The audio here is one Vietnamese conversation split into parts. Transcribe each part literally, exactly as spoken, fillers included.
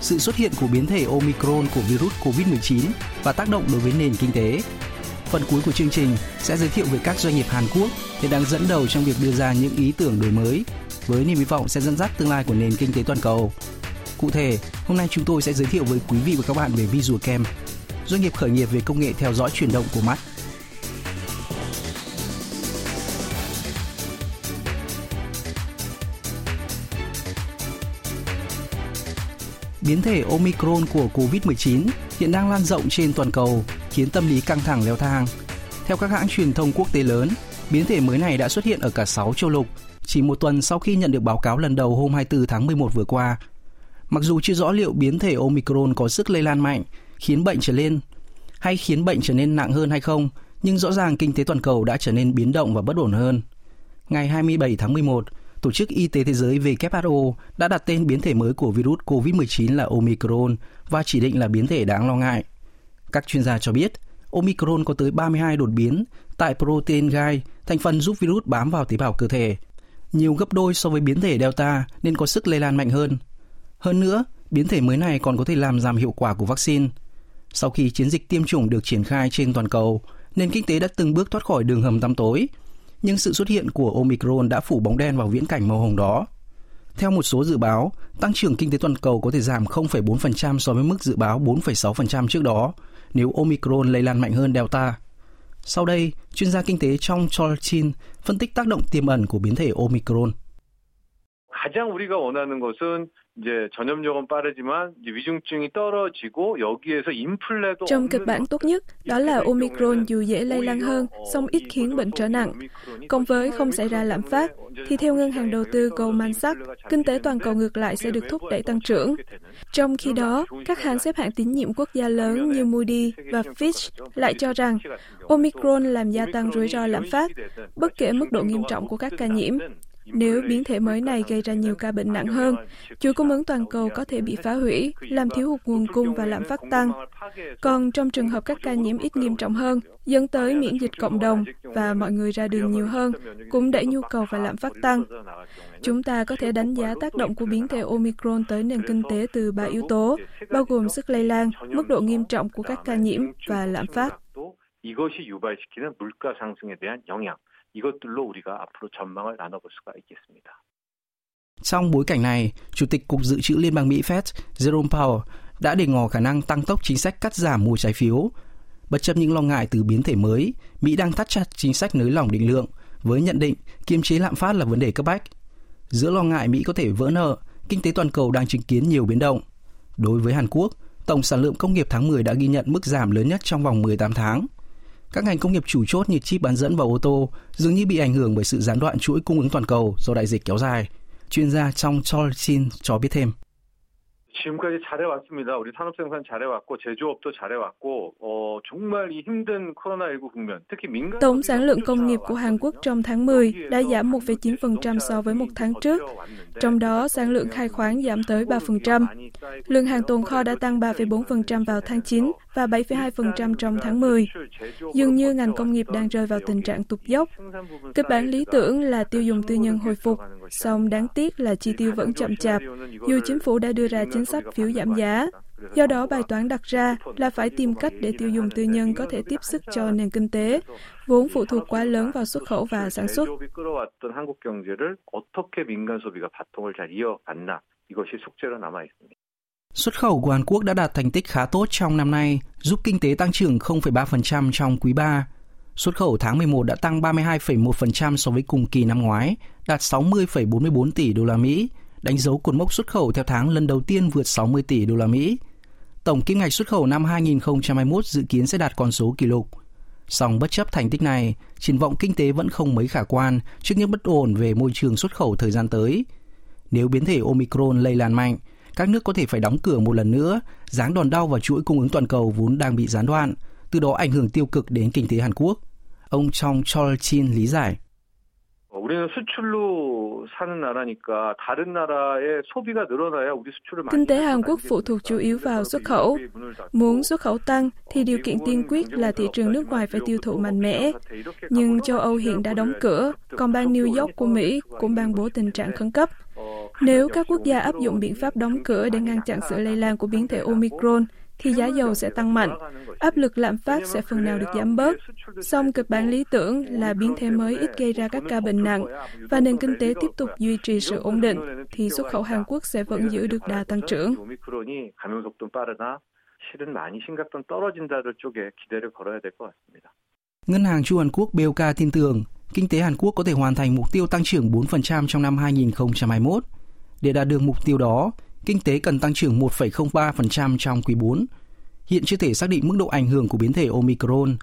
sự xuất hiện của biến thể Omicron của virus covid mười chín và tác động đối với nền kinh tế. Phần cuối của chương trình sẽ giới thiệu về các doanh nghiệp Hàn Quốc hiện đang dẫn đầu trong việc đưa ra những ý tưởng đổi mới với niềm hy vọng sẽ dẫn dắt tương lai của nền kinh tế toàn cầu. Cụ thể, hôm nay chúng tôi sẽ giới thiệu với quý vị và các bạn về VisualCamp, doanh nghiệp khởi nghiệp về công nghệ theo dõi chuyển động của mắt. Biến thể Omicron của covid mười chín hiện đang lan rộng trên toàn cầu, khiến tâm lý căng thẳng leo thang. Theo các hãng truyền thông quốc tế lớn, biến thể mới này đã xuất hiện ở cả sáu châu lục, chỉ một tuần sau khi nhận được báo cáo lần đầu hôm hai mươi tư tháng mười một vừa qua. Mặc dù chưa rõ liệu biến thể Omicron có sức lây lan mạnh, khiến bệnh trở lên hay khiến bệnh trở nên nặng hơn hay không, nhưng rõ ràng kinh tế toàn cầu đã trở nên biến động và bất ổn hơn. Ngày hai mươi bảy tháng mười một, Tổ chức Y tế Thế giới vê kép hát o đã đặt tên biến thể mới của virus covid mười chín là Omicron và chỉ định là biến thể đáng lo ngại. Các chuyên gia cho biết, Omicron có tới ba mươi hai đột biến tại protein gai, thành phần giúp virus bám vào tế bào cơ thể, nhiều gấp đôi so với biến thể Delta nên có sức lây lan mạnh hơn. Hơn nữa, biến thể mới này còn có thể làm giảm hiệu quả của vaccine. Sau khi chiến dịch tiêm chủng được triển khai trên toàn cầu, nền kinh tế đã từng bước thoát khỏi đường hầm tăm tối, nhưng sự xuất hiện của Omicron đã phủ bóng đen vào viễn cảnh màu hồng đó. Theo một số dự báo, tăng trưởng kinh tế toàn cầu có thể giảm không phẩy bốn phần trăm so với mức dự báo bốn phẩy sáu phần trăm trước đó, nếu Omicron lây lan mạnh hơn Delta. Sau đây, chuyên gia kinh tế Jeong Cheol-shin phân tích tác động tiềm ẩn của biến thể Omicron. 가장 우리가 원하는 것은 Trong kịch bản tốt nhất, đó là Omicron dù dễ lây lan hơn, song ít khiến bệnh trở nặng. Cộng với không xảy ra lạm phát, thì theo ngân hàng đầu tư Goldman Sachs, kinh tế toàn cầu ngược lại sẽ được thúc đẩy tăng trưởng. Trong khi đó, các hãng xếp hạng tín nhiệm quốc gia lớn như Moody và Fitch lại cho rằng Omicron làm gia tăng rủi ro lạm phát, bất kể mức độ nghiêm trọng của các ca nhiễm. Nếu biến thể mới này gây ra nhiều ca bệnh nặng hơn, chuỗi cung ứng toàn cầu có thể bị phá hủy, làm thiếu hụt nguồn cung và lạm phát tăng. Còn trong trường hợp các ca nhiễm ít nghiêm trọng hơn, dẫn tới miễn dịch cộng đồng và mọi người ra đường nhiều hơn, cũng đẩy nhu cầu và lạm phát tăng. Chúng ta có thể đánh giá tác động của biến thể Omicron tới nền kinh tế từ ba yếu tố, bao gồm sức lây lan, mức độ nghiêm trọng của các ca nhiễm và lạm phát. Trong bối cảnh này, Chủ tịch Cục Dự trữ Liên bang Mỹ Fed Jerome Powell đã để ngỏ khả năng tăng tốc chính sách cắt giảm mua trái phiếu. Bất chấp những lo ngại từ biến thể mới, Mỹ đang thắt chặt chính sách nới lỏng định lượng với nhận định kiềm chế lạm phát là vấn đề cấp bách. Giữa lo ngại Mỹ có thể vỡ nợ, kinh tế toàn cầu đang chứng kiến nhiều biến động. Đối với Hàn Quốc, tổng sản lượng công nghiệp tháng mười đã ghi nhận mức giảm lớn nhất trong vòng mười tám tháng. Các ngành công nghiệp chủ chốt như chip bán dẫn và ô tô dường như bị ảnh hưởng bởi sự gián đoạn chuỗi cung ứng toàn cầu do đại dịch kéo dài. Chuyên gia Jeong Cheol-shin cho biết thêm. 지금까지 잘해왔습니다. 우리 산업생산 잘해왔고 제조업도 잘해왔고 어, 정말 이 힘든 코로나십구 국면, 특히 민간 Tổng sản lượng công nghiệp của Hàn Quốc trong tháng mười đã giảm một phẩy chín phần trăm so với một tháng trước, trong đó sản lượng khai khoáng giảm tới ba phần trăm. Lượng hàng tồn kho đã tăng ba phẩy bốn phần trăm vào tháng chín và bảy phẩy hai phần trăm trong tháng mười. Dường như ngành công nghiệp đang rơi vào tình trạng tụt dốc. Kịch bản lý tưởng là tiêu dùng tư nhân hồi phục, song đáng tiếc là chi tiêu vẫn chậm chạp, dù chính phủ đã đưa ra chính sách phiếu giảm giá. Do đó, bài toán đặt ra là phải tìm cách để tiêu dùng tư nhân có thể tiếp sức cho nền kinh tế, vốn phụ thuộc quá lớn vào xuất khẩu và sản xuất. Xuất khẩu của Hàn Quốc đã đạt thành tích khá tốt trong năm nay, giúp kinh tế tăng trưởng không phẩy ba phần trăm trong quý ba. Xuất khẩu tháng mười một đã tăng ba mươi hai phẩy một phần trăm so với cùng kỳ năm ngoái, đạt sáu mươi phẩy bốn mươi bốn tỷ đô la Mỹ, đánh dấu cột mốc xuất khẩu theo tháng lần đầu tiên vượt sáu mươi tỷ đô la Mỹ. Tổng kim ngạch xuất khẩu năm hai không hai mốt dự kiến sẽ đạt con số kỷ lục. Song bất chấp thành tích này, triển vọng kinh tế vẫn không mấy khả quan trước những bất ổn về môi trường xuất khẩu thời gian tới. Nếu biến thể Omicron lây lan mạnh, các nước có thể phải đóng cửa một lần nữa, giáng đòn đau vào chuỗi cung ứng toàn cầu vốn đang bị gián đoạn, từ đó ảnh hưởng tiêu cực đến kinh tế Hàn Quốc. Ông Jeong Cheol-shin lý giải. Kinh tế Hàn Quốc phụ thuộc chủ yếu vào xuất khẩu. Muốn xuất khẩu tăng thì điều kiện tiên quyết là thị trường nước ngoài phải tiêu thụ mạnh mẽ. Nhưng châu Âu hiện đã đóng cửa, còn bang New York của Mỹ cũng ban bố tình trạng khẩn cấp. Nếu các quốc gia áp dụng biện pháp đóng cửa để ngăn chặn sự lây lan của biến thể Omicron, thì giá dầu sẽ tăng mạnh, áp lực lạm phát sẽ phần nào được giảm bớt. Song kịch bản lý tưởng là biến thể mới ít gây ra các ca bệnh nặng và nền kinh tế tiếp tục duy trì sự ổn định, thì xuất khẩu Hàn Quốc sẽ vẫn giữ được đà tăng trưởng. Ngân hàng Trung Hàn Quốc bê o ca tin tưởng kinh tế Hàn Quốc có thể hoàn thành mục tiêu tăng trưởng bốn phần trăm trong năm hai không hai mốt. Để đạt được mục tiêu đó, kinh tế cần tăng trưởng một phẩy không ba phần trăm trong quý bốn. Hiện chưa thể xác định mức độ ảnh hưởng của biến thể Omicron.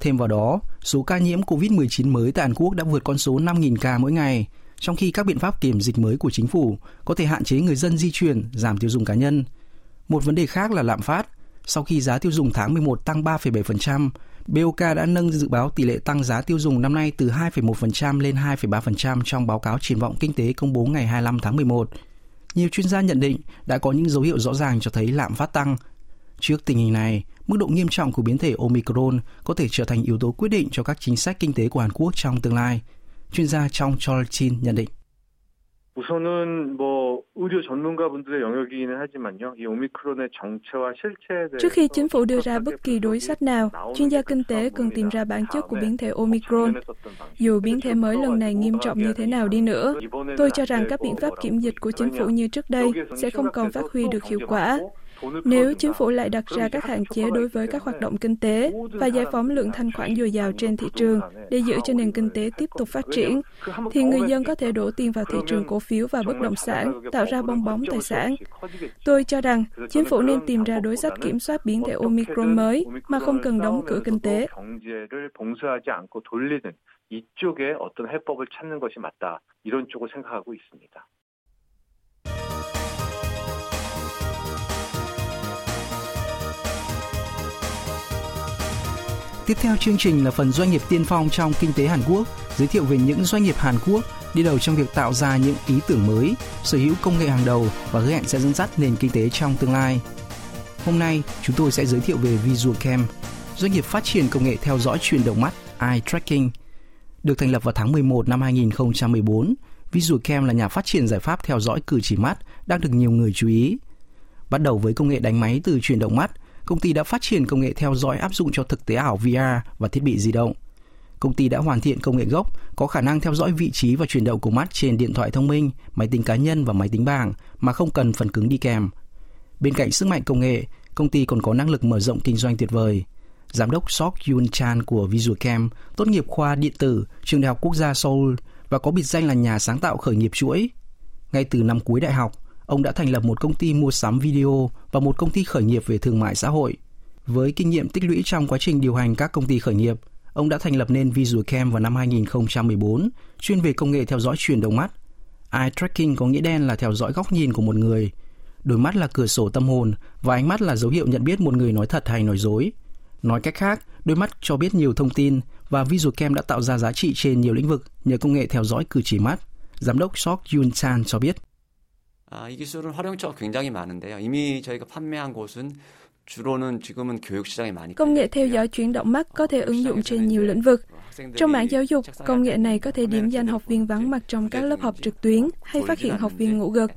Thêm vào đó, số ca nhiễm covid mười chín mới tại Hàn Quốc đã vượt con số năm nghìn ca mỗi ngày, trong khi các biện pháp kiểm dịch mới của chính phủ có thể hạn chế người dân di chuyển, giảm tiêu dùng cá nhân. Một vấn đề khác là lạm phát. Sau khi giá tiêu dùng tháng mười một tăng ba phẩy bảy phần trăm, bê o ca đã nâng dự báo tỷ lệ tăng giá tiêu dùng năm nay từ hai phẩy một phần trăm lên hai phẩy ba phần trăm trong báo cáo triển vọng kinh tế công bố ngày hai mươi lăm tháng mười một. Nhiều chuyên gia nhận định đã có những dấu hiệu rõ ràng cho thấy lạm phát tăng. Trước tình hình này, mức độ nghiêm trọng của biến thể Omicron có thể trở thành yếu tố quyết định cho các chính sách kinh tế của Hàn Quốc trong tương lai. Chuyên gia Jeong Cheol-shin nhận định. Trước khi chính phủ đưa ra bất kỳ đối sách nào, chuyên gia kinh tế cần tìm ra bản chất của biến thể Omicron. Dù biến thể mới lần này nghiêm trọng như thế nào đi nữa, tôi cho rằng các biện pháp kiểm dịch của chính phủ như trước đây sẽ không còn phát huy được hiệu quả. Nếu chính phủ lại đặt ra các hạn chế đối với các hoạt động kinh tế và giải phóng lượng thanh khoản dồi dào trên thị trường để giữ cho nền kinh tế tiếp tục phát triển, thì người dân có thể đổ tiền vào thị trường cổ phiếu và bất động sản, tạo ra bong bóng tài sản. Tôi cho rằng chính phủ nên tìm ra đối sách kiểm soát biến thể Omicron mới mà không cần đóng cửa kinh tế. Tiếp theo chương trình là phần doanh nghiệp tiên phong trong kinh tế Hàn Quốc, giới thiệu về những doanh nghiệp Hàn Quốc đi đầu trong việc tạo ra những ý tưởng mới, sở hữu công nghệ hàng đầu và hứa hẹn sẽ dẫn dắt nền kinh tế trong tương lai. Hôm nay, chúng tôi sẽ giới thiệu về VisualCamp, doanh nghiệp phát triển công nghệ theo dõi chuyển động mắt, eye tracking. Được thành lập vào tháng mười một năm hai không một bốn, VisualCamp là nhà phát triển giải pháp theo dõi cử chỉ mắt đang được nhiều người chú ý. Bắt đầu với công nghệ đánh máy từ chuyển động mắt, công ty đã phát triển công nghệ theo dõi áp dụng cho thực tế ảo vê rờ và thiết bị di động. Công ty đã hoàn thiện công nghệ gốc có khả năng theo dõi vị trí và chuyển động của mắt trên điện thoại thông minh, máy tính cá nhân và máy tính bảng mà không cần phần cứng đi kèm. Bên cạnh sức mạnh công nghệ, công ty còn có năng lực mở rộng kinh doanh tuyệt vời. Giám đốc Seok Yun-chan của VisualCamp tốt nghiệp khoa điện tử, trường Đại học Quốc gia Seoul và có biệt danh là nhà sáng tạo khởi nghiệp chuỗi. Ngay từ năm cuối đại học, ông đã thành lập một công ty mua sắm video và một công ty khởi nghiệp về thương mại xã hội. Với kinh nghiệm tích lũy trong quá trình điều hành các công ty khởi nghiệp, ông đã thành lập nên VisualCamp vào năm hai không một bốn, chuyên về công nghệ theo dõi chuyển động mắt. Eye tracking có nghĩa đen là theo dõi góc nhìn của một người. Đôi mắt là cửa sổ tâm hồn và ánh mắt là dấu hiệu nhận biết một người nói thật hay nói dối. Nói cách khác, đôi mắt cho biết nhiều thông tin và VisualCamp đã tạo ra giá trị trên nhiều lĩnh vực nhờ công nghệ theo dõi cử chỉ mắt. Giám đốc Seok Yun-chan cho biết. 아, 이 기술은 활용처가 굉장히 많은데요. 이미 저희가 판매한 곳은 주로는 지금은 교육 시장이 많이. Công nghệ theo dõi chuyển động mắt có thể ứng dụng trên nhiều lĩnh vực. Trong mảng giáo dục, công nghệ này có thể điểm danh học viên vắng mặt trong các lớp học trực tuyến hay phát hiện học viên ngủ gật.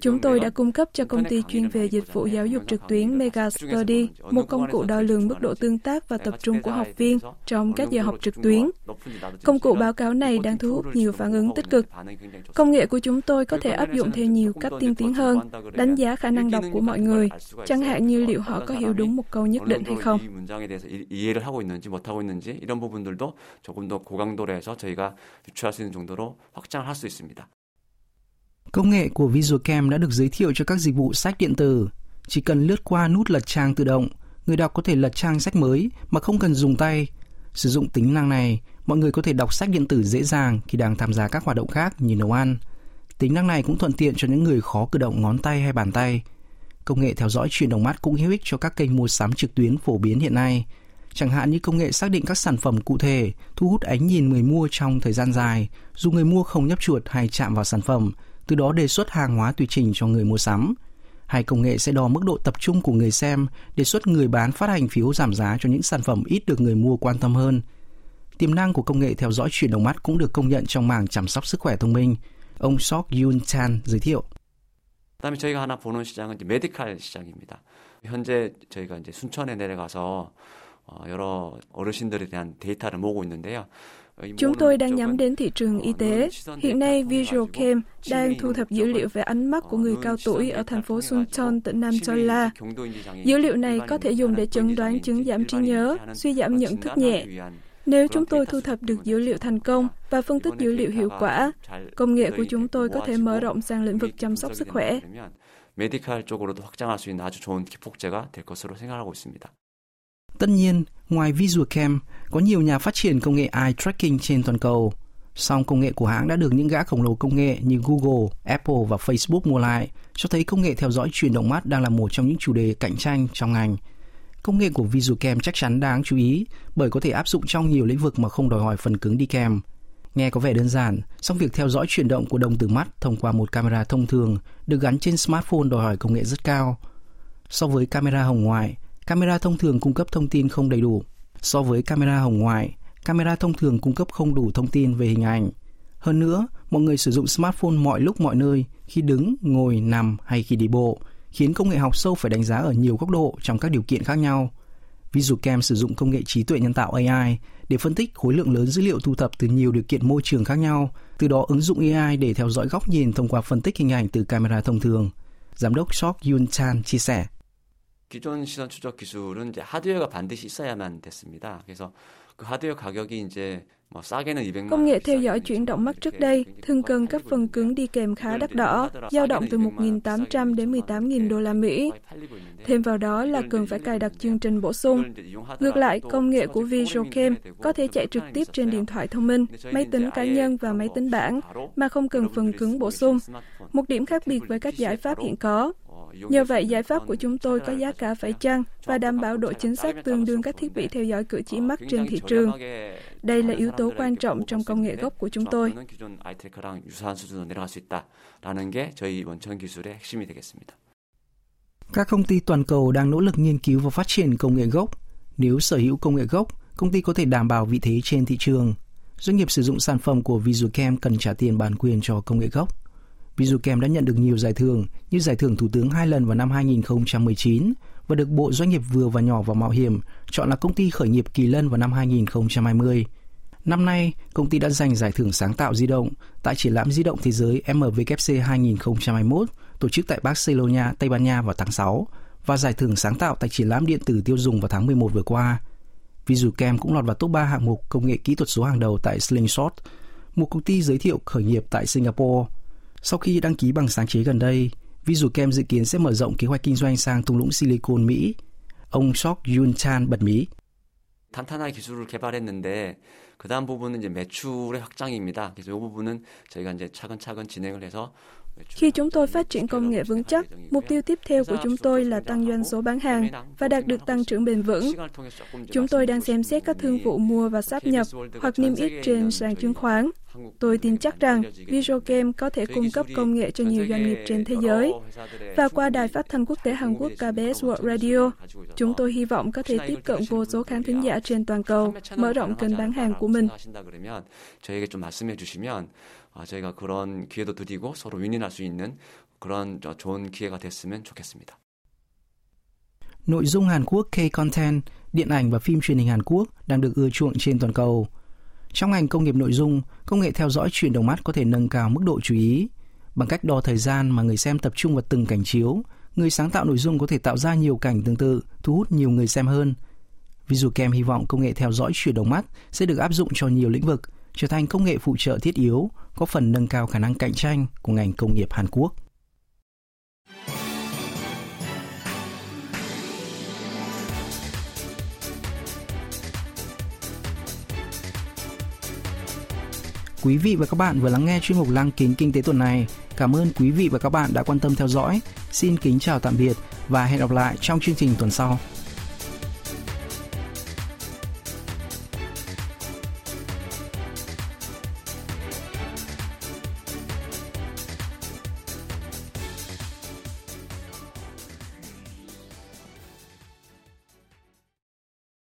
Chúng tôi đã cung cấp cho công ty chuyên về dịch vụ giáo dục trực tuyến MegaStudy, một công cụ đo lường mức độ tương tác và tập trung của học viên trong các giờ học trực tuyến. Công cụ báo cáo này đang thu hút nhiều phản ứng tích cực. Công nghệ của chúng tôi có thể áp dụng theo nhiều cách tiên tiến hơn, đánh giá khả năng đọc của mọi người, chẳng hạn như liệu họ có hiểu đúng một câu nhất định hay không. Công nghệ của VisualCamp đã được giới thiệu cho các dịch vụ sách điện tử. Chỉ cần lướt qua nút lật trang tự động, người đọc có thể lật trang sách mới mà không cần dùng tay. Sử dụng tính năng này, mọi người có thể đọc sách điện tử dễ dàng khi đang tham gia các hoạt động khác như nấu ăn. Tính năng này cũng thuận tiện cho những người khó cử động ngón tay hay bàn tay. Công nghệ theo dõi chuyển động mắt cũng hữu ích cho các kênh mua sắm trực tuyến phổ biến hiện nay, chẳng hạn như công nghệ xác định các sản phẩm cụ thể, thu hút ánh nhìn người mua trong thời gian dài, dù người mua không nhấp chuột hay chạm vào sản phẩm, từ đó đề xuất hàng hóa tùy chỉnh cho người mua sắm. Hay công nghệ sẽ đo mức độ tập trung của người xem, đề xuất người bán phát hành phiếu giảm giá cho những sản phẩm ít được người mua quan tâm hơn. Tiềm năng của công nghệ theo dõi chuyển động mắt cũng được công nhận trong mảng chăm sóc sức khỏe thông minh. Ông Seok Yun-chan giới thiệu. 다음에 저희가 하나 보는 시장은 이제 메디컬 시장입니다. 현재 저희가 이제 순천에 내려가서 여러 어르신들에 대한 데이터를 모으고 있는데요. Chúng tôi đang nhắm đến thị trường y tế. Hiện nay, VisualCamp đang thu thập dữ liệu về ánh mắt của người cao tuổi ở thành phố Suncheon, tỉnh Nam Cholla. Dữ liệu này có thể dùng để chẩn đoán chứng giảm trí nhớ, suy giảm nhận thức nhẹ. Nếu chúng tôi thu thập được dữ liệu thành công và phân tích dữ liệu hiệu quả, công nghệ của chúng tôi có thể mở rộng sang lĩnh vực chăm sóc sức khỏe. Tất nhiên, ngoài VisualCamp, có nhiều nhà phát triển công nghệ eye tracking trên toàn cầu. Song công nghệ của hãng đã được những gã khổng lồ công nghệ như Google, Apple và Facebook mua lại, cho thấy công nghệ theo dõi chuyển động mắt đang là một trong những chủ đề cạnh tranh trong ngành. Công nghệ của VisualCamp chắc chắn đáng chú ý bởi có thể áp dụng trong nhiều lĩnh vực mà không đòi hỏi phần cứng đi kèm. Nghe có vẻ đơn giản, song việc theo dõi chuyển động của đồng tử mắt thông qua một camera thông thường được gắn trên smartphone đòi hỏi công nghệ rất cao. So với camera hồng ngoại, camera thông thường cung cấp thông tin không đầy đủ. So với camera hồng ngoại, camera thông thường cung cấp không đủ thông tin về hình ảnh. Hơn nữa, mọi người sử dụng smartphone mọi lúc mọi nơi, khi đứng, ngồi, nằm hay khi đi bộ, khiến công nghệ học sâu phải đánh giá ở nhiều góc độ trong các điều kiện khác nhau. VisualCamp sử dụng công nghệ trí tuệ nhân tạo A I để phân tích khối lượng lớn dữ liệu thu thập từ nhiều điều kiện môi trường khác nhau, từ đó ứng dụng A I để theo dõi góc nhìn thông qua phân tích hình ảnh từ camera thông thường. Giám đốc Seok Yun-chan chia sẻ. 기존 시선 추적 기술은 이제 하드웨어가 반드시 있어야만 됐습니다. 그래서 그 하드웨어 가격이 이제 뭐 싸게는 이백만 원. Công nghệ theo dõi chuyển động mắt trước đây thường cần các phần cứng đi kèm khá đắt đỏ, dao động từ một nghìn tám trăm đến mười tám nghìn đô la Mỹ. Thêm vào đó là cần phải cài đặt chương trình bổ sung. Ngược lại, công nghệ của VisualCamp có thể chạy trực tiếp trên điện thoại thông minh, máy tính cá nhân và máy tính bảng mà không cần phần cứng bổ sung. Một điểm khác biệt với các giải pháp hiện có. Nhờ vậy, giải pháp của chúng tôi có giá cả phải chăng và đảm bảo độ chính xác tương đương các thiết bị theo dõi cử chỉ mắt trên thị trường. Đây là yếu tố quan trọng trong công nghệ gốc của chúng tôi. Các công ty toàn cầu đang nỗ lực nghiên cứu và phát triển công nghệ gốc. Nếu sở hữu công nghệ gốc, công ty có thể đảm bảo vị thế trên thị trường. Doanh nghiệp sử dụng sản phẩm của VisualCamp cần trả tiền bản quyền cho công nghệ gốc. VisualCamp đã nhận được nhiều giải thưởng như giải thưởng Thủ tướng hai lần vào năm hai nghìn không trăm mười chín và được Bộ Doanh nghiệp vừa và nhỏ và mạo hiểm chọn là công ty khởi nghiệp kỳ lân vào năm hai nghìn không trăm hai mươi. Năm nay, công ty đã giành giải thưởng sáng tạo di động tại triển lãm di động thế giới em vê kép xê hai nghìn không trăm hai mươi mốt tổ chức tại Barcelona, Tây Ban Nha vào tháng sáu và giải thưởng sáng tạo tại triển lãm điện tử tiêu dùng vào tháng mười một vừa qua. VisualCamp cũng lọt vào top ba hạng mục công nghệ kỹ thuật số hàng đầu tại Slingshot, một công ty giới thiệu khởi nghiệp tại Singapore. Sau khi đăng ký bằng sáng chế gần đây, VisualCamp dự kiến sẽ mở rộng kế hoạch kinh doanh sang thung lũng Silicon Mỹ. Ông Seok Yun-chan bật mí. 단단한 기술을 개발했는데 그다음 부분은 이제 매출의 확장입니다. 그래서 이 부분은 저희가 이제 차근차근 진행을 해서. Khi chúng tôi phát triển công nghệ vững chắc, mục tiêu tiếp theo của chúng tôi là tăng doanh số bán hàng và đạt được tăng trưởng bền vững. Chúng tôi đang xem xét các thương vụ mua và sáp nhập hoặc niêm yết trên sàn chứng khoán. Tôi tin chắc rằng VisualCamp có thể cung cấp công nghệ cho nhiều doanh nghiệp trên thế giới. Và qua đài phát thanh quốc tế Hàn Quốc ca bê ét World Radio, chúng tôi hy vọng có thể tiếp cận vô số khán thính giả trên toàn cầu, mở rộng kênh bán hàng của mình. Nội dung Hàn Quốc K-Content, điện ảnh và phim truyền hình Hàn Quốc đang được ưa chuộng trên toàn cầu. Trong ngành công nghiệp nội dung, công nghệ theo dõi chuyển động mắt có thể nâng cao mức độ chú ý. Bằng cách đo thời gian mà người xem tập trung vào từng cảnh chiếu, người sáng tạo nội dung có thể tạo ra nhiều cảnh tương tự, thu hút nhiều người xem hơn. VisualCamp hy vọng công nghệ theo dõi chuyển động mắt sẽ được áp dụng cho nhiều lĩnh vực, trở thành công nghệ phụ trợ thiết yếu, có phần nâng cao khả năng cạnh tranh của ngành công nghiệp Hàn Quốc. Quý vị và các bạn vừa lắng nghe chuyên mục Lăng kính kinh tế tuần này. Cảm ơn quý vị và các bạn đã quan tâm theo dõi. Xin kính chào tạm biệt và hẹn gặp lại trong chương trình tuần sau.